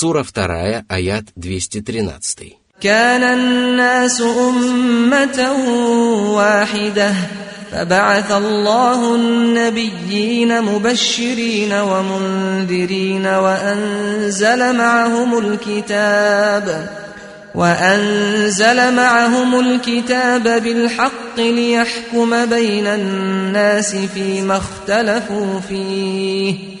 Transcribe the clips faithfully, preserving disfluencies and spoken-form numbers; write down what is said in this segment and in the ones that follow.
Сура вторая, аят двести тринадцать. كان الناس أمة واحدة فبعث الله النبيين مبشرين ومنذرين وأنزل معهم الكتاب وأنزل معهم الكتاب بالحق ليحكم بين الناس فيما اختلفوا فيه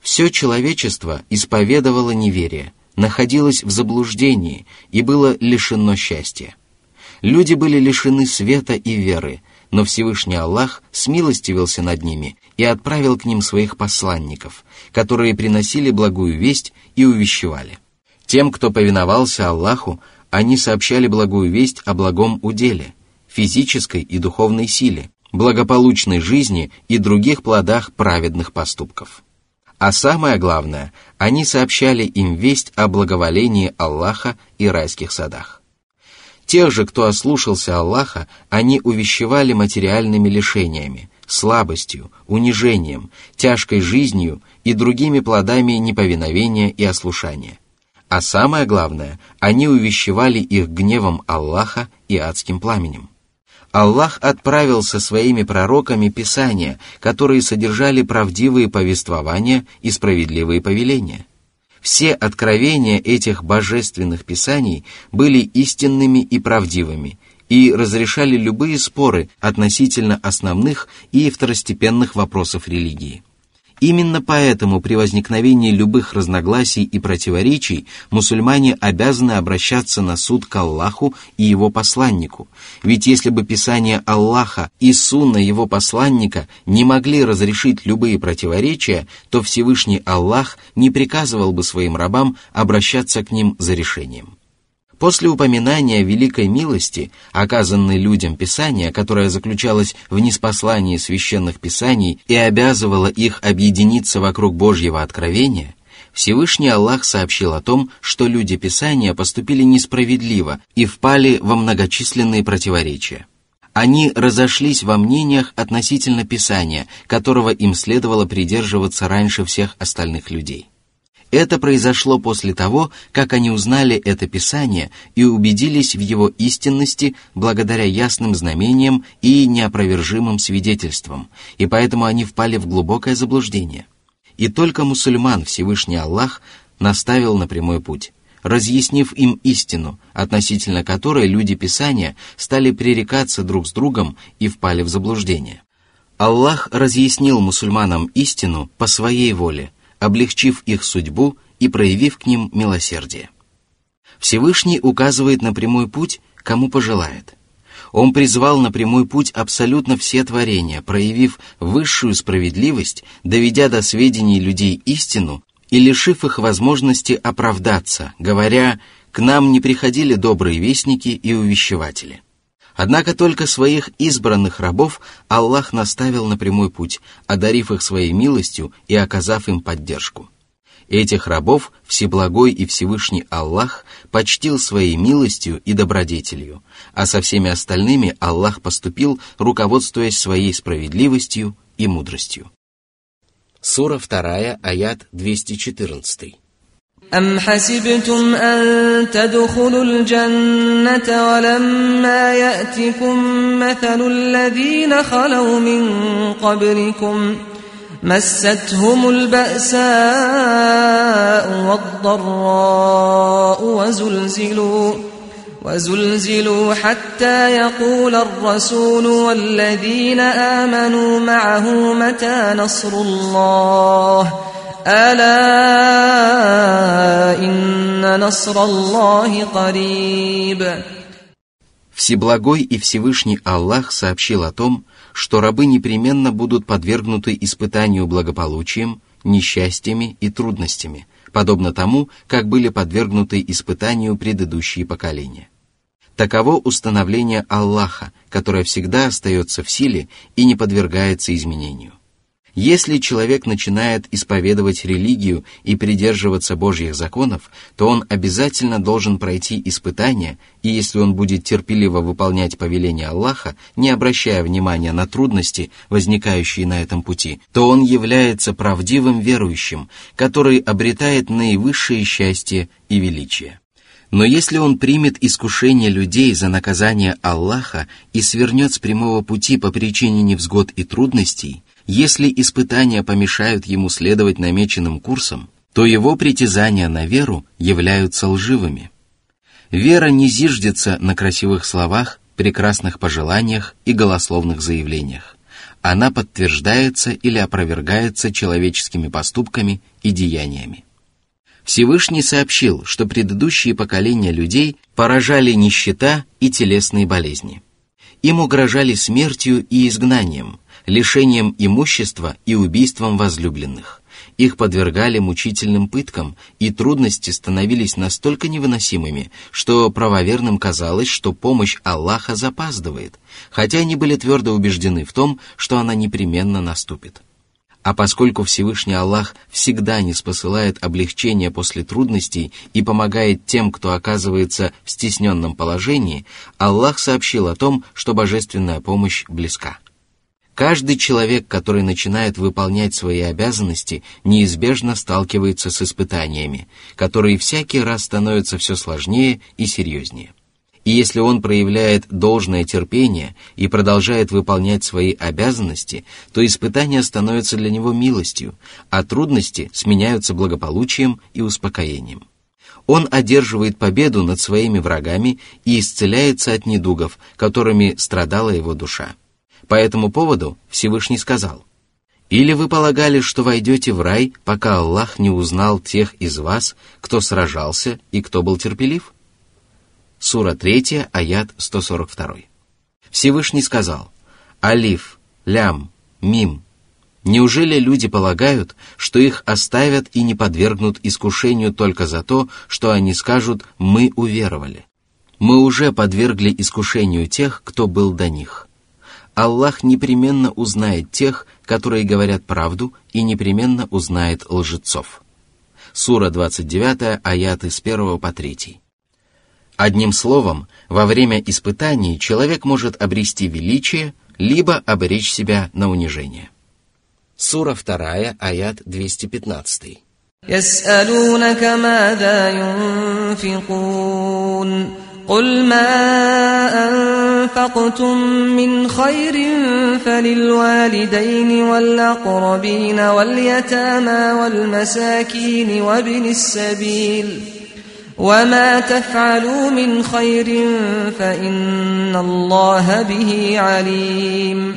Все человечество исповедовало неверие, находилось в заблуждении и было лишено счастья. Люди были лишены света и веры, но Всевышний Аллах смилостивился над ними и отправил к ним своих посланников, которые приносили благую весть и увещевали. Тем, кто повиновался Аллаху, они сообщали благую весть о благом уделе, физической и духовной силе, благополучной жизни и других плодах праведных поступков. А самое главное, они сообщали им весть о благоволении Аллаха и райских садах. Тех же, кто ослушался Аллаха, они увещевали материальными лишениями, слабостью, унижением, тяжкой жизнью и другими плодами неповиновения и ослушания. А самое главное, они увещевали их гневом Аллаха и адским пламенем. Аллах отправил со своими пророками писания, которые содержали правдивые повествования и справедливые повеления. Все откровения этих божественных писаний были истинными и правдивыми и разрешали любые споры относительно основных и второстепенных вопросов религии. Именно поэтому при возникновении любых разногласий и противоречий мусульмане обязаны обращаться на суд к Аллаху и его посланнику, ведь если бы писание Аллаха и сунна его посланника не могли разрешить любые противоречия, то Всевышний Аллах не приказывал бы своим рабам обращаться к ним за решением. После упоминания великой милости, оказанной людям Писания, которая заключалась в ниспослании священных Писаний и обязывала их объединиться вокруг Божьего откровения, Всевышний Аллах сообщил о том, что люди Писания поступили несправедливо и впали во многочисленные противоречия. Они разошлись во мнениях относительно Писания, которого им следовало придерживаться раньше всех остальных людей. Это произошло после того, как они узнали это Писание и убедились в его истинности благодаря ясным знамениям и неопровержимым свидетельствам, и поэтому они впали в глубокое заблуждение. И только мусульман Всевышний Аллах наставил на прямой путь, разъяснив им истину, относительно которой люди Писания стали пререкаться друг с другом и впали в заблуждение. Аллах разъяснил мусульманам истину по своей воле, облегчив их судьбу и проявив к ним милосердие. Всевышний указывает на прямой путь, кому пожелает. Он призвал на прямой путь абсолютно все творения, проявив высшую справедливость, доведя до сведений людей истину и лишив их возможности оправдаться, говоря: «К нам не приходили добрые вестники и увещеватели». Однако только своих избранных рабов Аллах наставил на прямой путь, одарив их своей милостью и оказав им поддержку. Этих рабов Всеблагой и Всевышний Аллах почтил своей милостью и добродетелью, а со всеми остальными Аллах поступил, руководствуясь своей справедливостью и мудростью. Сура вторая, аят двести четырнадцать. أم حسبتم أن تدخلوا الجنة ولما يأتكم مثل الذين خلوا من قبلكم مستهم البأساء والضراء وزلزلوا وزلزلوا حتى يقول الرسول والذين آمنوا معه متى نصر الله «Аля инна насраллахи кариб». Всеблагой и Всевышний Аллах сообщил о том, что рабы непременно будут подвергнуты испытанию благополучием, несчастьями и трудностями, подобно тому, как были подвергнуты испытанию предыдущие поколения. Таково установление Аллаха, которое всегда остается в силе и не подвергается изменению. Если человек начинает исповедовать религию и придерживаться Божьих законов, то он обязательно должен пройти испытания, и если он будет терпеливо выполнять повеления Аллаха, не обращая внимания на трудности, возникающие на этом пути, то он является правдивым верующим, который обретает наивысшее счастье и величие. Но если он примет искушение людей за наказание Аллаха и свернет с прямого пути по причине невзгод и трудностей, если испытания помешают ему следовать намеченным курсам, то его притязания на веру являются лживыми. Вера не зиждется на красивых словах, прекрасных пожеланиях и голословных заявлениях. Она подтверждается или опровергается человеческими поступками и деяниями. Всевышний сообщил, что предыдущие поколения людей поражали нищета и телесные болезни. Им угрожали смертью и изгнанием, лишением имущества и убийством возлюбленных. Их подвергали мучительным пыткам, и трудности становились настолько невыносимыми, что правоверным казалось, что помощь Аллаха запаздывает, хотя они были твердо убеждены в том, что она непременно наступит. А поскольку Всевышний Аллах всегда ниспосылает облегчение после трудностей и помогает тем, кто оказывается в стесненном положении, Аллах сообщил о том, что божественная помощь близка. Каждый человек, который начинает выполнять свои обязанности, неизбежно сталкивается с испытаниями, которые всякий раз становятся все сложнее и серьезнее. И если он проявляет должное терпение и продолжает выполнять свои обязанности, то испытания становятся для него милостью, а трудности сменяются благополучием и успокоением. Он одерживает победу над своими врагами и исцеляется от недугов, которыми страдала его душа. По этому поводу Всевышний сказал: «Или вы полагали, что войдете в рай, пока Аллах не узнал тех из вас, кто сражался и кто был терпелив?» Сура три, аят сто сорок два. Всевышний сказал: «Алиф, лям, мим. Неужели люди полагают, что их оставят и не подвергнут искушению только за то, что они скажут «мы уверовали»? Мы уже подвергли искушению тех, кто был до них». Аллах непременно узнает тех, которые говорят правду, и непременно узнает лжецов. Сура двадцать девять, аяты с первого по третий. Одним словом, во время испытаний человек может обрести величие, либо обречь себя на унижение. Сура два, аят двести пятнадцать. «Яс'алунак маза юнфикун, куль ма أنفقتم من خير فللوالدين والأقربين واليتامى والمساكين وابن السبيل وما تفعلوا من خير فإن الله به عليم».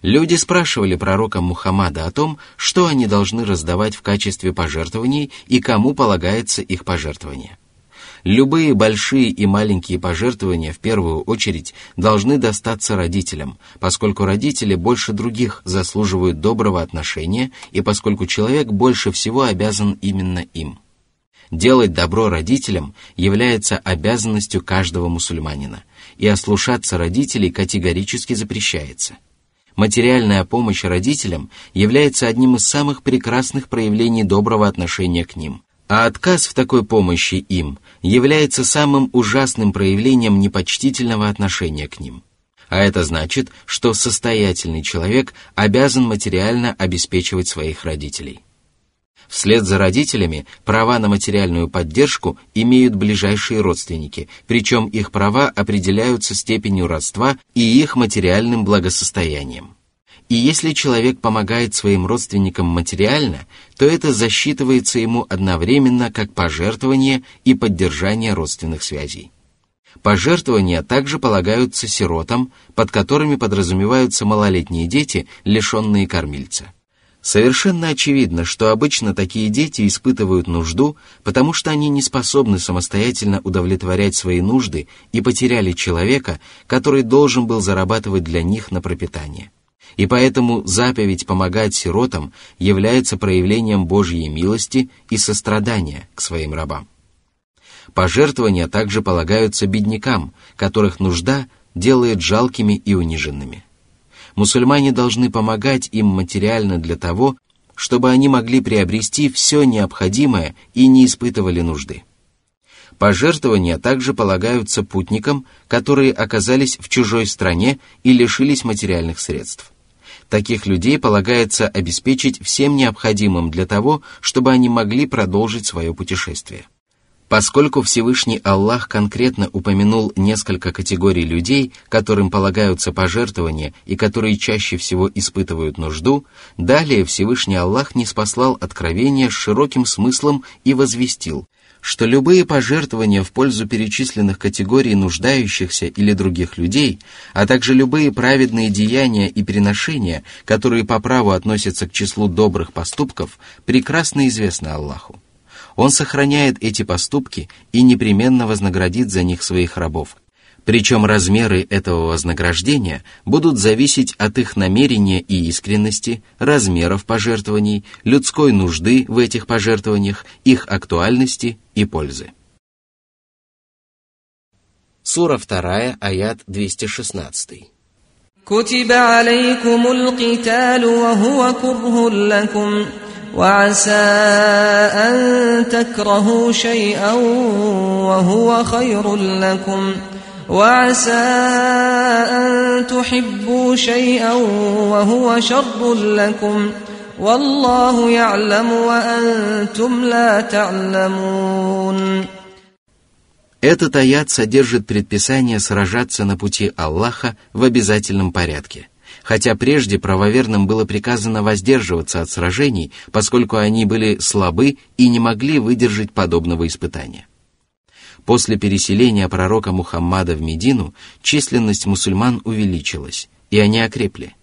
Люди спрашивали пророка Мухаммада о том, что они должны раздавать в качестве пожертвований и кому полагается их пожертвование. Любые большие и маленькие пожертвования в первую очередь должны достаться родителям, поскольку родители больше других заслуживают доброго отношения и поскольку человек больше всего обязан именно им. Делать добро родителям является обязанностью каждого мусульманина, и ослушаться родителей категорически запрещается. Материальная помощь родителям является одним из самых прекрасных проявлений доброго отношения к ним, а отказ в такой помощи им является самым ужасным проявлением непочтительного отношения к ним. А это значит, что состоятельный человек обязан материально обеспечивать своих родителей. Вслед за родителями права на материальную поддержку имеют ближайшие родственники, причем их права определяются степенью родства и их материальным благосостоянием. И если человек помогает своим родственникам материально, то это засчитывается ему одновременно как пожертвование и поддержание родственных связей. Пожертвования также полагаются сиротам, под которыми подразумеваются малолетние дети, лишенные кормильца. Совершенно очевидно, что обычно такие дети испытывают нужду, потому что они не способны самостоятельно удовлетворять свои нужды и потеряли человека, который должен был зарабатывать для них на пропитание. И поэтому заповедь помогать сиротам является проявлением Божьей милости и сострадания к своим рабам. Пожертвования также полагаются беднякам, которых нужда делает жалкими и униженными. Мусульмане должны помогать им материально для того, чтобы они могли приобрести все необходимое и не испытывали нужды. Пожертвования также полагаются путникам, которые оказались в чужой стране и лишились материальных средств. Таких людей полагается обеспечить всем необходимым для того, чтобы они могли продолжить свое путешествие. Поскольку Всевышний Аллах конкретно упомянул несколько категорий людей, которым полагаются пожертвования и которые чаще всего испытывают нужду, далее Всевышний Аллах ниспослал откровение с широким смыслом и возвестил, что любые пожертвования в пользу перечисленных категорий нуждающихся или других людей, а также любые праведные деяния и приношения, которые по праву относятся к числу добрых поступков, прекрасно известны Аллаху. Он сохраняет эти поступки и непременно вознаградит за них своих рабов. Причем размеры этого вознаграждения будут зависеть от их намерения и искренности, размеров пожертвований, людской нужды в этих пожертвованиях, их актуальности и пользы. Сура вторая, аят двести шестнадцатый. «Кутиба алейкумул киталу ва хуа курхун лакум, ва аса ан такраху шай'ан ва хуа хайрун лакум». وعسى أن تحبوا شيئا وهو شر لكم والله يعلم وأنتم لا تعلمون. Этот аят содержит предписание сражаться на пути Аллаха в обязательном порядке, хотя прежде правоверным было приказано воздерживаться от сражений, поскольку они были слабы и не могли выдержать подобного испытания. После переселения пророка Мухаммада в Медину численность мусульман увеличилась, и они окрепли.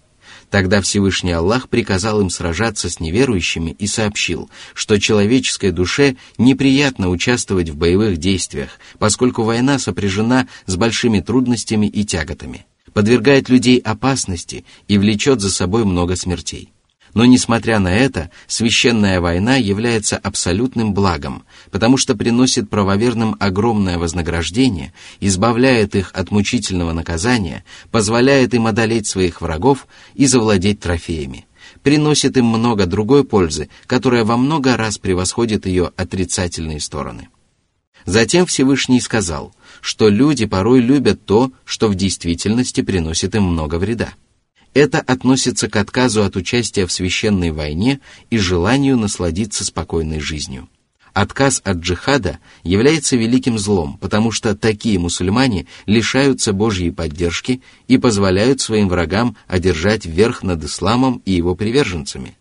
Тогда Всевышний Аллах приказал им сражаться с неверующими и сообщил, что человеческой душе неприятно участвовать в боевых действиях, поскольку война сопряжена с большими трудностями и тяготами, подвергает людей опасности и влечет за собой много смертей. Но, несмотря на это, священная война является абсолютным благом, потому что приносит правоверным огромное вознаграждение, избавляет их от мучительного наказания, позволяет им одолеть своих врагов и завладеть трофеями, приносит им много другой пользы, которая во много раз превосходит ее отрицательные стороны. Затем Всевышний сказал, что люди порой любят то, что в действительности приносит им много вреда. Это относится к отказу от участия в священной войне и желанию насладиться спокойной жизнью. Отказ от джихада является великим злом, потому что такие мусульмане лишаются Божьей поддержки и позволяют своим врагам одержать верх над исламом и его приверженцами.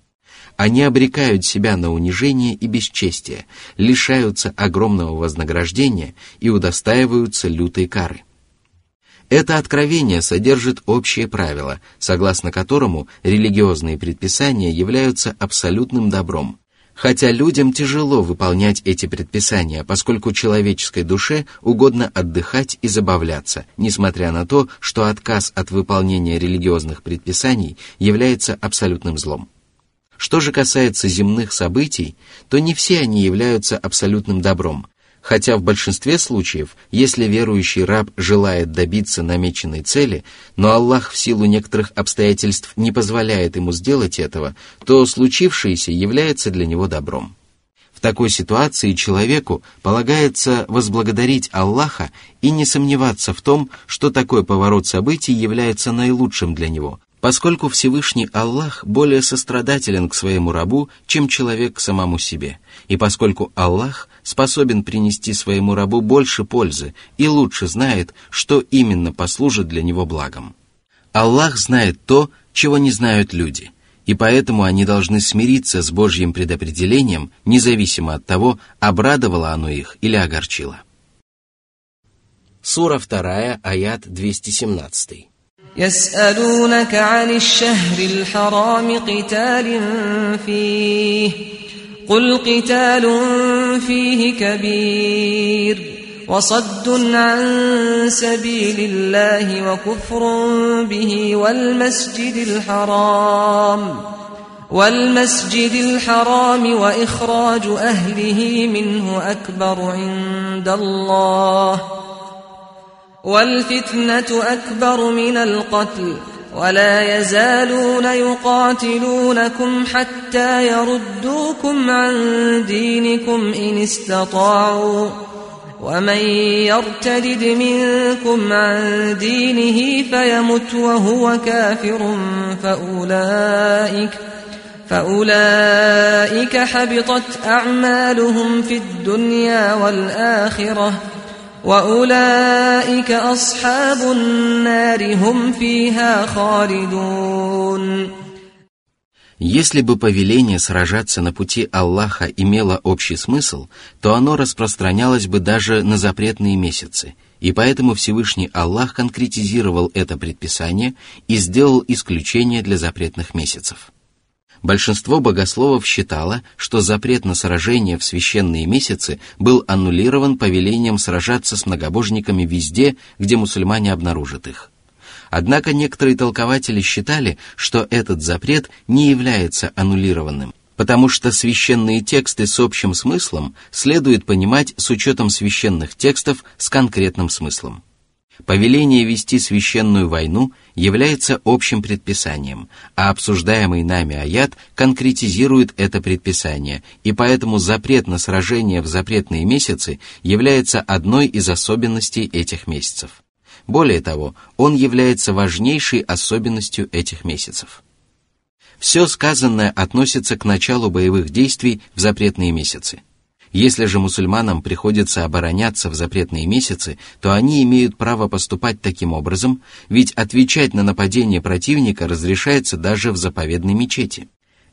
Они обрекают себя на унижение и бесчестие, лишаются огромного вознаграждения и удостаиваются лютой кары. Это откровение содержит общее правило, согласно которому религиозные предписания являются абсолютным добром, хотя людям тяжело выполнять эти предписания, поскольку человеческой душе угодно отдыхать и забавляться, несмотря на то, что отказ от выполнения религиозных предписаний является абсолютным злом. Что же касается земных событий, то не все они являются абсолютным добром, хотя в большинстве случаев, если верующий раб желает добиться намеченной цели, но Аллах в силу некоторых обстоятельств не позволяет ему сделать этого, то случившееся является для него добром. В такой ситуации человеку полагается возблагодарить Аллаха и не сомневаться в том, что такой поворот событий является наилучшим для него, поскольку Всевышний Аллах более сострадателен к своему рабу, чем человек к самому себе, и поскольку Аллах способен принести своему рабу больше пользы и лучше знает, что именно послужит для него благом. Аллах знает то, чего не знают люди, и поэтому они должны смириться с Божьим предопределением, независимо от того, обрадовало оно их или огорчило. Сура вторая, аят двести семнадцатый. يسألونك عن الشهر الحرام قتال فيه قل قتال فيه كبير وصد عن سبيل الله وكفر به والمسجد الحرام والمسجد الحرام وإخراج أهله منه أكبر عند الله والفتنة أكبر من القتل ولا يزالون يقاتلونكم حتى يردوكم عن دينكم إن استطاعوا ومن يرتد منكم عن دينه فيمت وهو كافر فأولئك, فأولئك حبطت أعمالهم في الدنيا والآخرة وأولئك أصحاب النار هم فيها خالدون. Если бы повеление сражаться на пути Аллаха имело общий смысл, то оно распространялось бы даже на запретные месяцы, и поэтому Всевышний Аллах конкретизировал это предписание и сделал исключение для запретных месяцев. Большинство богословов считало, что запрет на сражение в священные месяцы был аннулирован повелением сражаться с многобожниками везде, где мусульмане обнаружат их. Однако некоторые толкователи считали, что этот запрет не является аннулированным, потому что священные тексты с общим смыслом следует понимать с учетом священных текстов с конкретным смыслом. Повеление вести священную войну является общим предписанием, а обсуждаемый нами аят конкретизирует это предписание, и поэтому запрет на сражение в запретные месяцы является одной из особенностей этих месяцев. Более того, он является важнейшей особенностью этих месяцев. Все сказанное относится к началу боевых действий в запретные месяцы. Если же мусульманам приходится обороняться в запретные месяцы, то они имеют право поступать таким образом, ведь отвечать на нападение противника разрешается даже в заповедной мечети.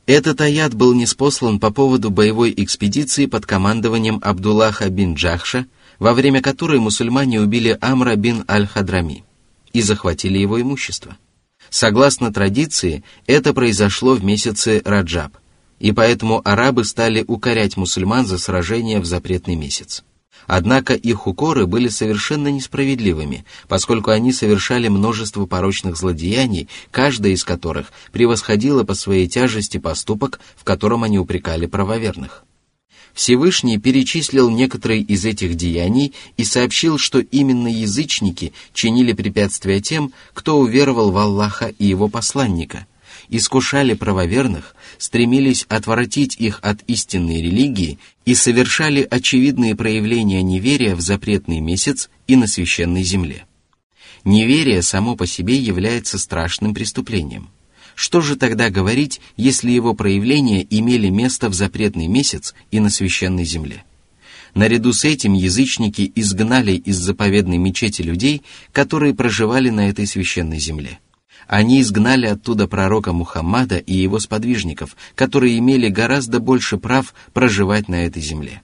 Этот аят был ниспослан по поводу боевой экспедиции под командованием Абдуллаха бин Джахша, во время которой мусульмане убили Амра бин Аль-Хадрами и захватили его имущество. Согласно традиции, это произошло в месяце Раджаб, и поэтому арабы стали укорять мусульман за сражение в запретный месяц. Однако их укоры были совершенно несправедливыми, поскольку они совершали множество порочных злодеяний, каждое из которых превосходило по своей тяжести поступок, в котором они упрекали правоверных. Всевышний перечислил некоторые из этих деяний и сообщил, что именно язычники чинили препятствия тем, кто уверовал в Аллаха и его посланника, искушали правоверных, стремились отвратить их от истинной религии и совершали очевидные проявления неверия в запретный месяц и на священной земле. Неверие само по себе является страшным преступлением. Что же тогда говорить, если его проявления имели место в запретный месяц и на священной земле? Наряду с этим язычники изгнали из заповедной мечети людей, которые проживали на этой священной земле. Они изгнали оттуда пророка Мухаммада и его сподвижников, которые имели гораздо больше прав проживать на этой земле.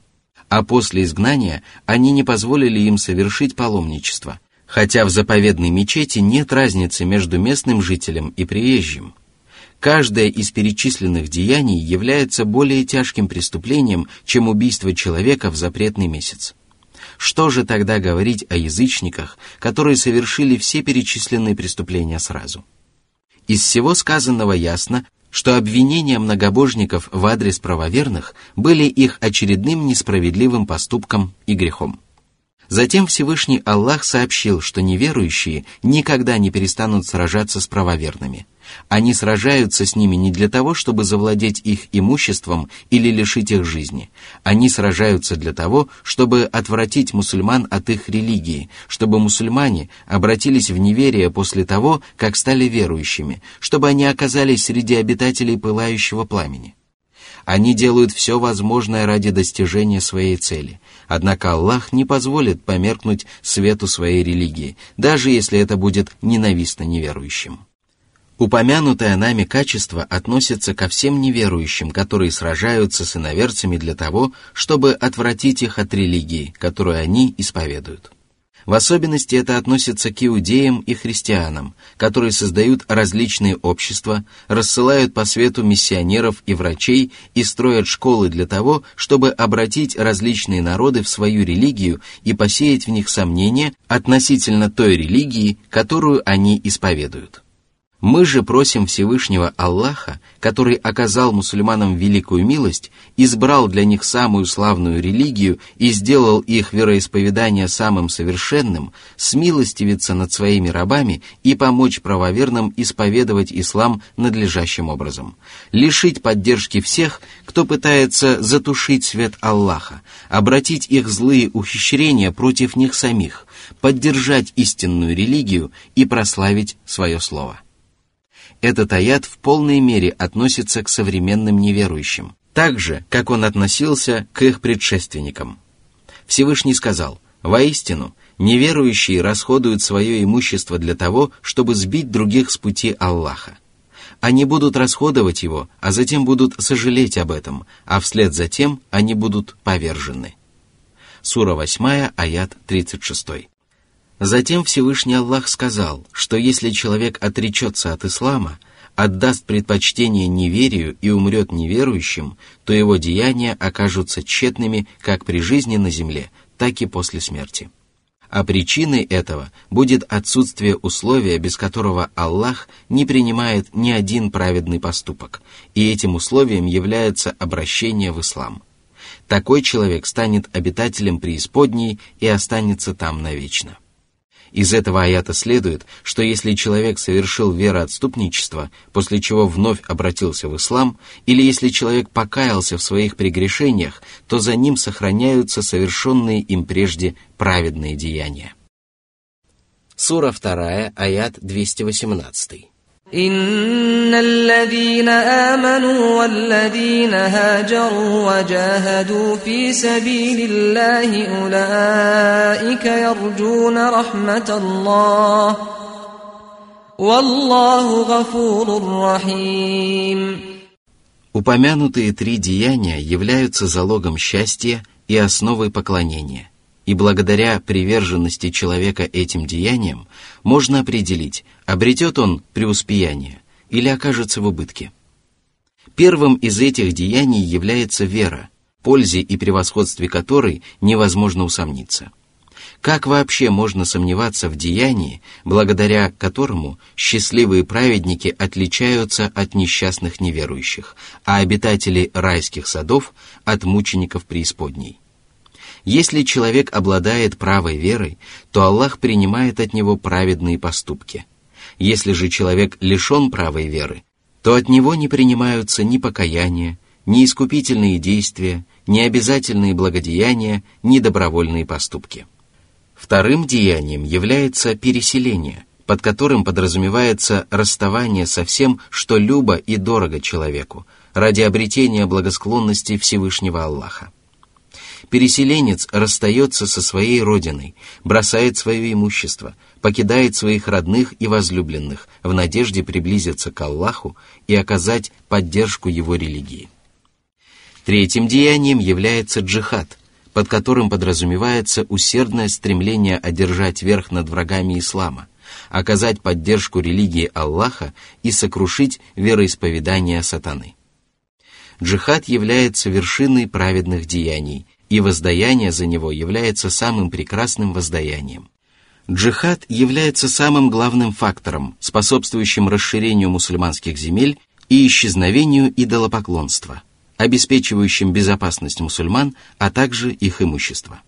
А после изгнания они не позволили им совершить паломничество, хотя в заповедной мечети нет разницы между местным жителем и приезжим. Каждое из перечисленных деяний является более тяжким преступлением, чем убийство человека в запретный месяц. Что же тогда говорить о язычниках, которые совершили все перечисленные преступления сразу? Из всего сказанного ясно, что обвинения многобожников в адрес правоверных были их очередным несправедливым поступком и грехом. Затем Всевышний Аллах сообщил, что неверующие никогда не перестанут сражаться с правоверными. Они сражаются с ними не для того, чтобы завладеть их имуществом или лишить их жизни. Они сражаются для того, чтобы отвратить мусульман от их религии, чтобы мусульмане обратились в неверие после того, как стали верующими, чтобы они оказались среди обитателей пылающего пламени. Они делают все возможное ради достижения своей цели. Однако Аллах не позволит померкнуть свету своей религии, даже если это будет ненавистно неверующим. Упомянутое нами качество относится ко всем неверующим, которые сражаются с иноверцами для того, чтобы отвратить их от религии, которую они исповедуют. В особенности это относится к иудеям и христианам, которые создают различные общества, рассылают по свету миссионеров и врачей и строят школы для того, чтобы обратить различные народы в свою религию и посеять в них сомнения относительно той религии, которую они исповедуют. Мы же просим Всевышнего Аллаха, который оказал мусульманам великую милость, избрал для них самую славную религию и сделал их вероисповедание самым совершенным, смилостивиться над своими рабами и помочь правоверным исповедовать ислам надлежащим образом, лишить поддержки всех, кто пытается затушить свет Аллаха, обратить их злые ухищрения против них самих, поддержать истинную религию и прославить свое слово. Этот аят в полной мере относится к современным неверующим, так же, как он относился к их предшественникам. Всевышний сказал: «Воистину, неверующие расходуют свое имущество для того, чтобы сбить других с пути Аллаха. Они будут расходовать его, а затем будут сожалеть об этом, а вслед за тем они будут повержены». Сура восемь, аят тридцать шесть. Затем Всевышний Аллах сказал, что если человек отречется от ислама, отдаст предпочтение неверию и умрет неверующим, то его деяния окажутся тщетными как при жизни на земле, так и после смерти. А причиной этого будет отсутствие условия, без которого Аллах не принимает ни один праведный поступок, и этим условием является обращение в ислам. Такой человек станет обитателем преисподней и останется там навечно. Из этого аята следует, что если человек совершил вероотступничество, после чего вновь обратился в ислам, или если человек покаялся в своих прегрешениях, то за ним сохраняются совершенные им прежде праведные деяния. Сура два, аят двести восемнадцать. إن الذين آمنوا والذين هاجروا وجاهدوا في سبيل الله أولئك يرجون رحمة الله والله غفور رحيم. Упомянутые три деяния являются залогом счастья и основой поклонения. И благодаря приверженности человека этим деяниям можно определить, обретет он преуспеяние или окажется в убытке. Первым из этих деяний является вера, пользе и превосходстве которой невозможно усомниться. Как вообще можно сомневаться в деянии, благодаря которому счастливые праведники отличаются от несчастных неверующих, а обитатели райских садов от мучеников преисподней? Если человек обладает правой верой, то Аллах принимает от него праведные поступки. Если же человек лишен правой веры, то от него не принимаются ни покаяния, ни искупительные действия, ни обязательные благодеяния, ни добровольные поступки. Вторым деянием является переселение, под которым подразумевается расставание со всем, что любо и дорого человеку, ради обретения благосклонности Всевышнего Аллаха. Переселенец расстается со своей родиной, бросает свое имущество, покидает своих родных и возлюбленных в надежде приблизиться к Аллаху и оказать поддержку его религии. Третьим деянием является джихад, под которым подразумевается усердное стремление одержать верх над врагами ислама, оказать поддержку религии Аллаха и сокрушить вероисповедание сатаны. Джихад является вершиной праведных деяний, и воздаяние за него является самым прекрасным воздаянием. Джихад является самым главным фактором, способствующим расширению мусульманских земель и исчезновению идолопоклонства, обеспечивающим безопасность мусульман, а также их имущество.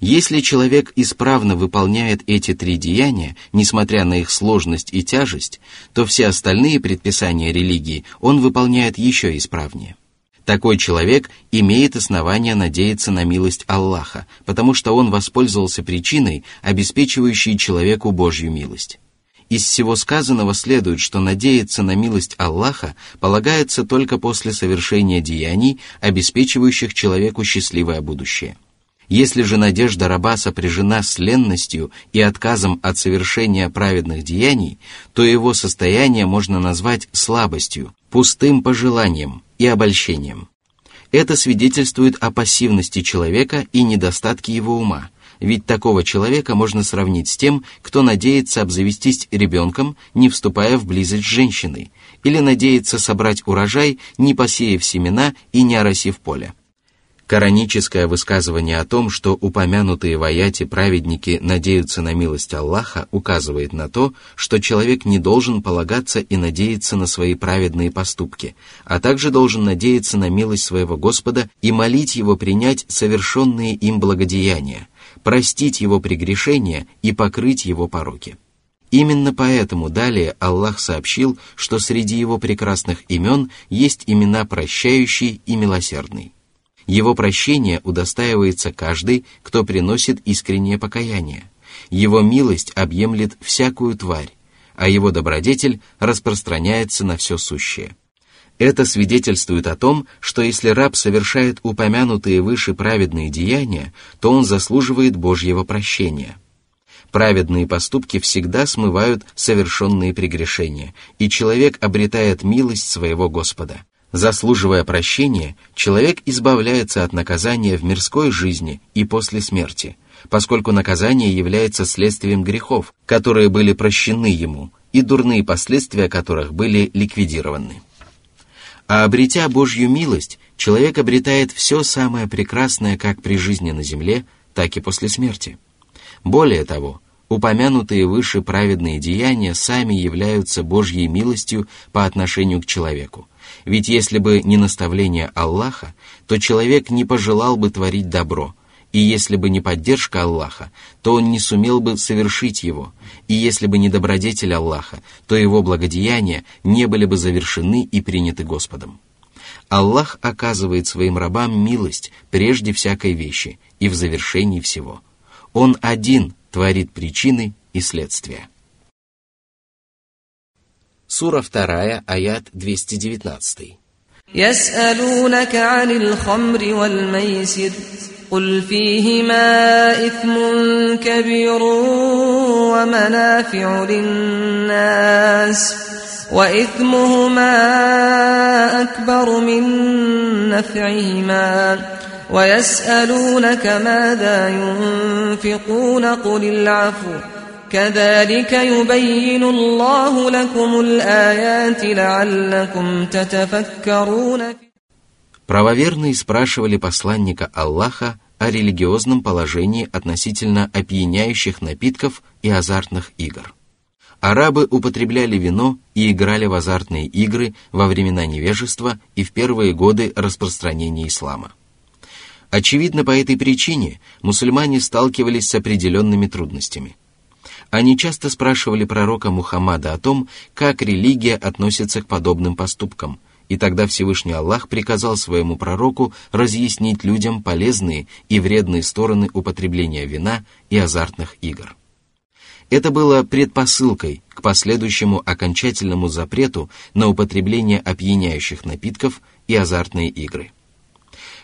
Если человек исправно выполняет эти три деяния, несмотря на их сложность и тяжесть, то все остальные предписания религии он выполняет еще исправнее. Такой человек имеет основание надеяться на милость Аллаха, потому что он воспользовался причиной, обеспечивающей человеку Божью милость. Из всего сказанного следует, что надеяться на милость Аллаха полагается только после совершения деяний, обеспечивающих человеку счастливое будущее. Если же надежда раба сопряжена с ленностью и отказом от совершения праведных деяний, то его состояние можно назвать слабостью, пустым пожеланием и обольщением. Это свидетельствует о пассивности человека и недостатке его ума, ведь такого человека можно сравнить с тем, кто надеется обзавестись ребенком, не вступая в близость с женщиной, или надеется собрать урожай, не посеяв семена и не оросив поле. Кораническое высказывание о том, что упомянутые в аяте праведники надеются на милость Аллаха, указывает на то, что человек не должен полагаться и надеяться на свои праведные поступки, а также должен надеяться на милость своего Господа и молить его принять совершенные им благодеяния, простить его прегрешения и покрыть его пороки. Именно поэтому далее Аллах сообщил, что среди его прекрасных имен есть имена «Прощающий» и «Милосердный». Его прощение удостаивается каждый, кто приносит искреннее покаяние. Его милость объемлет всякую тварь, а его добродетель распространяется на все сущее. Это свидетельствует о том, что если раб совершает упомянутые выше праведные деяния, то он заслуживает Божьего прощения. Праведные поступки всегда смывают совершенные прегрешения, и человек обретает милость своего Господа. Заслуживая прощения, человек избавляется от наказания в мирской жизни и после смерти, поскольку наказание является следствием грехов, которые были прощены ему, и дурные последствия которых были ликвидированы. А обретя Божью милость, человек обретает все самое прекрасное как при жизни на земле, так и после смерти. Более того, упомянутые выше праведные деяния сами являются Божьей милостью по отношению к человеку. Ведь если бы не наставление Аллаха, то человек не пожелал бы творить добро, и если бы не поддержка Аллаха, то он не сумел бы совершить его, и если бы не добродетель Аллаха, то его благодеяния не были бы завершены и приняты Господом. Аллах оказывает своим рабам милость прежде всякой вещи и в завершении всего. Он один творит причины и следствия. Сура вторая, аят двести девятнадцать. يَسْأَلُونَكَ عَنِ الْخَمْرِ وَالْمَيْسِرِ قُلْ فِيهِمَا إِثْمٌ كَبِيرٌ وَمَنَافِعُ لِلنَّاسِ وَإِثْمُهُمَا أَكْبَرُ مِنْ نَفْعِهِمَا وَيَسْأَلُونَكَ مَاذَا يُنْفِقُونَ قُلِ الْعَفْوُ كذلك يبين الله لكم الآيات لعلكم تتفكرون. Правоверные спрашивали посланника Аллаха о религиозном положении относительно опьяняющих напитков и азартных игр. Арабы употребляли вино и играли в азартные игры во времена невежества и в первые годы распространения ислама. Очевидно, по этой причине мусульмане сталкивались с определенными трудностями. Они часто спрашивали пророка Мухаммада о том, как религия относится к подобным поступкам, и тогда Всевышний Аллах приказал своему пророку разъяснить людям полезные и вредные стороны употребления вина и азартных игр. Это было предпосылкой к последующему окончательному запрету на употребление опьяняющих напитков и азартные игры.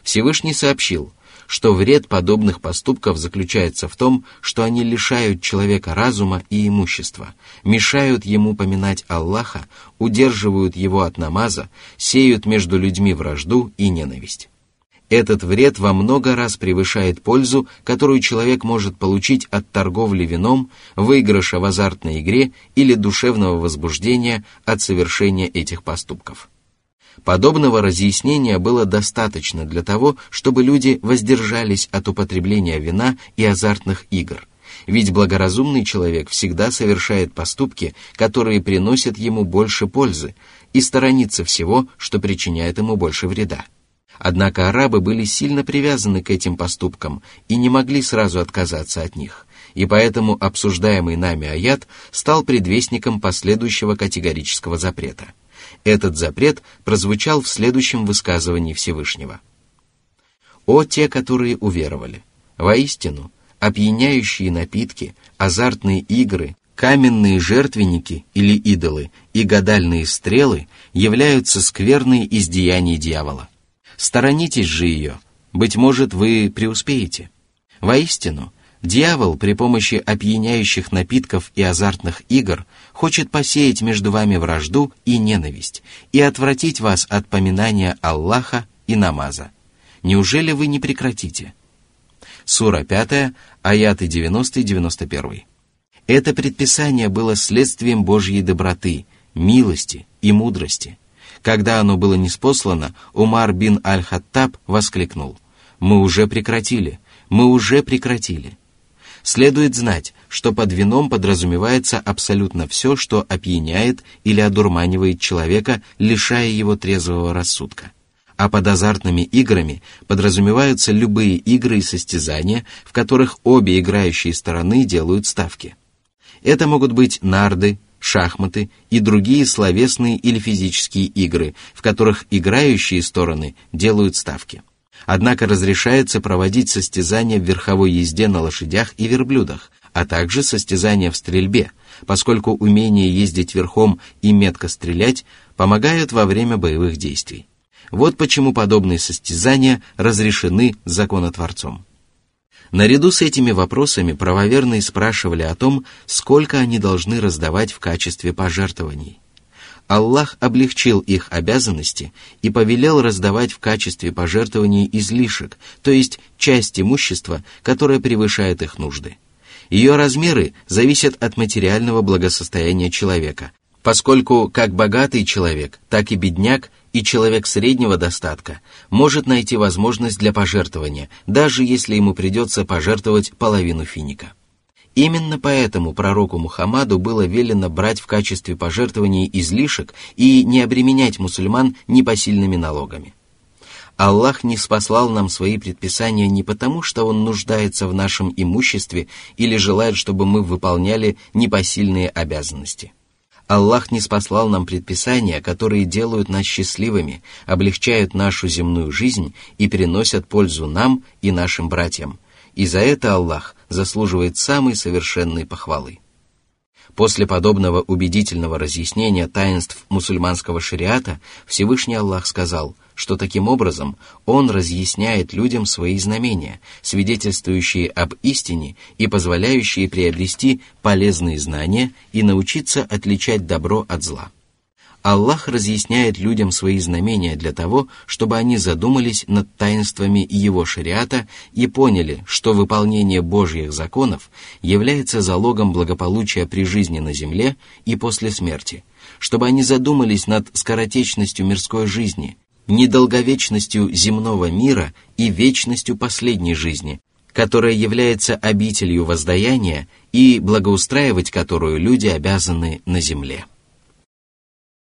Всевышний сообщил, что вред подобных поступков заключается в том, что они лишают человека разума и имущества, мешают ему поминать Аллаха, удерживают его от намаза, сеют между людьми вражду и ненависть. Этот вред во много раз превышает пользу, которую человек может получить от торговли вином, выигрыша в азартной игре или душевного возбуждения от совершения этих поступков. Подобного разъяснения было достаточно для того, чтобы люди воздержались от употребления вина и азартных игр, ведь благоразумный человек всегда совершает поступки, которые приносят ему больше пользы, и сторонится всего, что причиняет ему больше вреда. Однако арабы были сильно привязаны к этим поступкам и не могли сразу отказаться от них, и поэтому обсуждаемый нами аят стал предвестником последующего категорического запрета. Этот запрет прозвучал в следующем высказывании Всевышнего. «О те, которые уверовали! Воистину, опьяняющие напитки, азартные игры, каменные жертвенники или идолы и гадальные стрелы являются скверной из деяний дьявола. Сторонитесь же ее, быть может, вы преуспеете. Воистину, дьявол при помощи опьяняющих напитков и азартных игр хочет посеять между вами вражду и ненависть и отвратить вас от поминания Аллаха и намаза. Неужели вы не прекратите? Сура пятая, аяты девяносто и девяносто один. Это предписание было следствием Божьей доброты, милости и мудрости. Когда оно было ниспослано, Умар бин Аль-Хаттаб воскликнул: «Мы уже прекратили! Мы уже прекратили!» Следует знать, что под вином подразумевается абсолютно все, что опьяняет или одурманивает человека, лишая его трезвого рассудка. А под азартными играми подразумеваются любые игры и состязания, в которых обе играющие стороны делают ставки. Это могут быть нарды, шахматы и другие словесные или физические игры, в которых играющие стороны делают ставки. Однако разрешается проводить состязания в верховой езде на лошадях и верблюдах, а также состязания в стрельбе, поскольку умение ездить верхом и метко стрелять помогают во время боевых действий. Вот почему подобные состязания разрешены законотворцом. Наряду с этими вопросами правоверные спрашивали о том, сколько они должны раздавать в качестве пожертвований. Аллах облегчил их обязанности и повелел раздавать в качестве пожертвований излишек, то есть часть имущества, которая превышает их нужды. Ее размеры зависят от материального благосостояния человека, поскольку как богатый человек, так и бедняк и человек среднего достатка может найти возможность для пожертвования, даже если ему придется пожертвовать половину финика. Именно поэтому пророку Мухаммаду было велено брать в качестве пожертвований излишек и не обременять мусульман непосильными налогами. Аллах не спаслал нам свои предписания не потому, что Он нуждается в нашем имуществе или желает, чтобы мы выполняли непосильные обязанности. Аллах не спаслал нам предписания, которые делают нас счастливыми, облегчают нашу земную жизнь и приносят пользу нам и нашим братьям. И за это Аллах заслуживает самой совершенной похвалы. После подобного убедительного разъяснения таинств мусульманского шариата Всевышний Аллах сказал, что таким образом Он разъясняет людям свои знамения, свидетельствующие об истине и позволяющие приобрести полезные знания и научиться отличать добро от зла. Аллах разъясняет людям свои знамения для того, чтобы они задумались над таинствами Его шариата и поняли, что выполнение Божьих законов является залогом благополучия при жизни на земле и после смерти, чтобы они задумались над скоротечностью мирской жизни, недолговечностью земного мира и вечностью последней жизни, которая является обителью воздаяния и благоустраивать которую люди обязаны на земле.